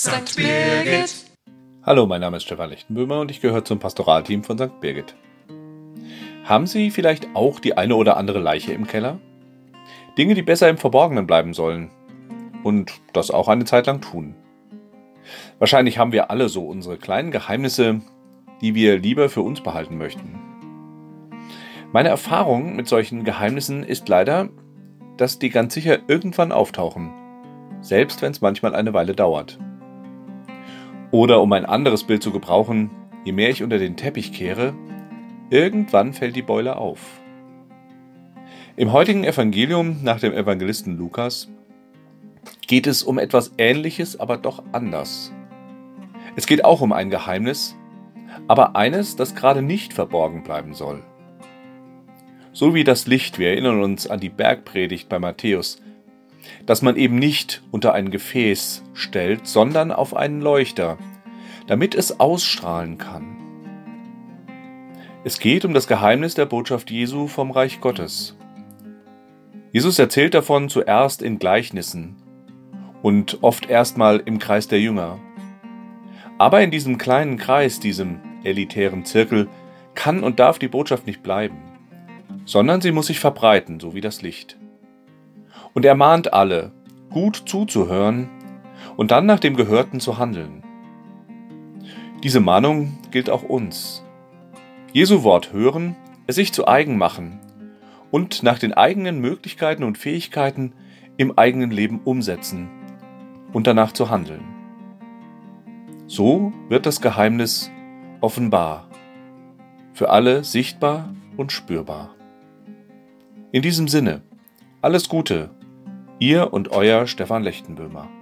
St. Birgit. Hallo, mein Name ist Stefan Lechtenböhmer und ich gehöre zum Pastoralteam von St. Birgit. Haben Sie vielleicht auch die eine oder andere Leiche im Keller? Dinge, die besser im Verborgenen bleiben sollen und das auch eine Zeit lang tun. Wahrscheinlich haben wir alle so unsere kleinen Geheimnisse, die wir lieber für uns behalten möchten. Meine Erfahrung mit solchen Geheimnissen ist leider, dass die ganz sicher irgendwann auftauchen, selbst wenn es manchmal eine Weile dauert. Oder um ein anderes Bild zu gebrauchen, je mehr ich unter den Teppich kehre, irgendwann fällt die Beule auf. Im heutigen Evangelium nach dem Evangelisten Lukas geht es um etwas Ähnliches, aber doch anders. Es geht auch um ein Geheimnis, aber eines, das gerade nicht verborgen bleiben soll. So wie das Licht, wir erinnern uns an die Bergpredigt bei Matthäus, dass man eben nicht unter ein Gefäß stellt, sondern auf einen Leuchter, damit es ausstrahlen kann. Es geht um das Geheimnis der Botschaft Jesu vom Reich Gottes. Jesus erzählt davon zuerst in Gleichnissen und oft erstmal im Kreis der Jünger. Aber in diesem kleinen Kreis, diesem elitären Zirkel, kann und darf die Botschaft nicht bleiben, sondern sie muss sich verbreiten, so wie das Licht. Und er mahnt alle, gut zuzuhören und dann nach dem Gehörten zu handeln. Diese Mahnung gilt auch uns. Jesu Wort hören, es sich zu eigen machen und nach den eigenen Möglichkeiten und Fähigkeiten im eigenen Leben umsetzen und danach zu handeln. So wird das Geheimnis offenbar, für alle sichtbar und spürbar. In diesem Sinne, alles Gute, Ihr und Euer Stefan Lechtenböhmer.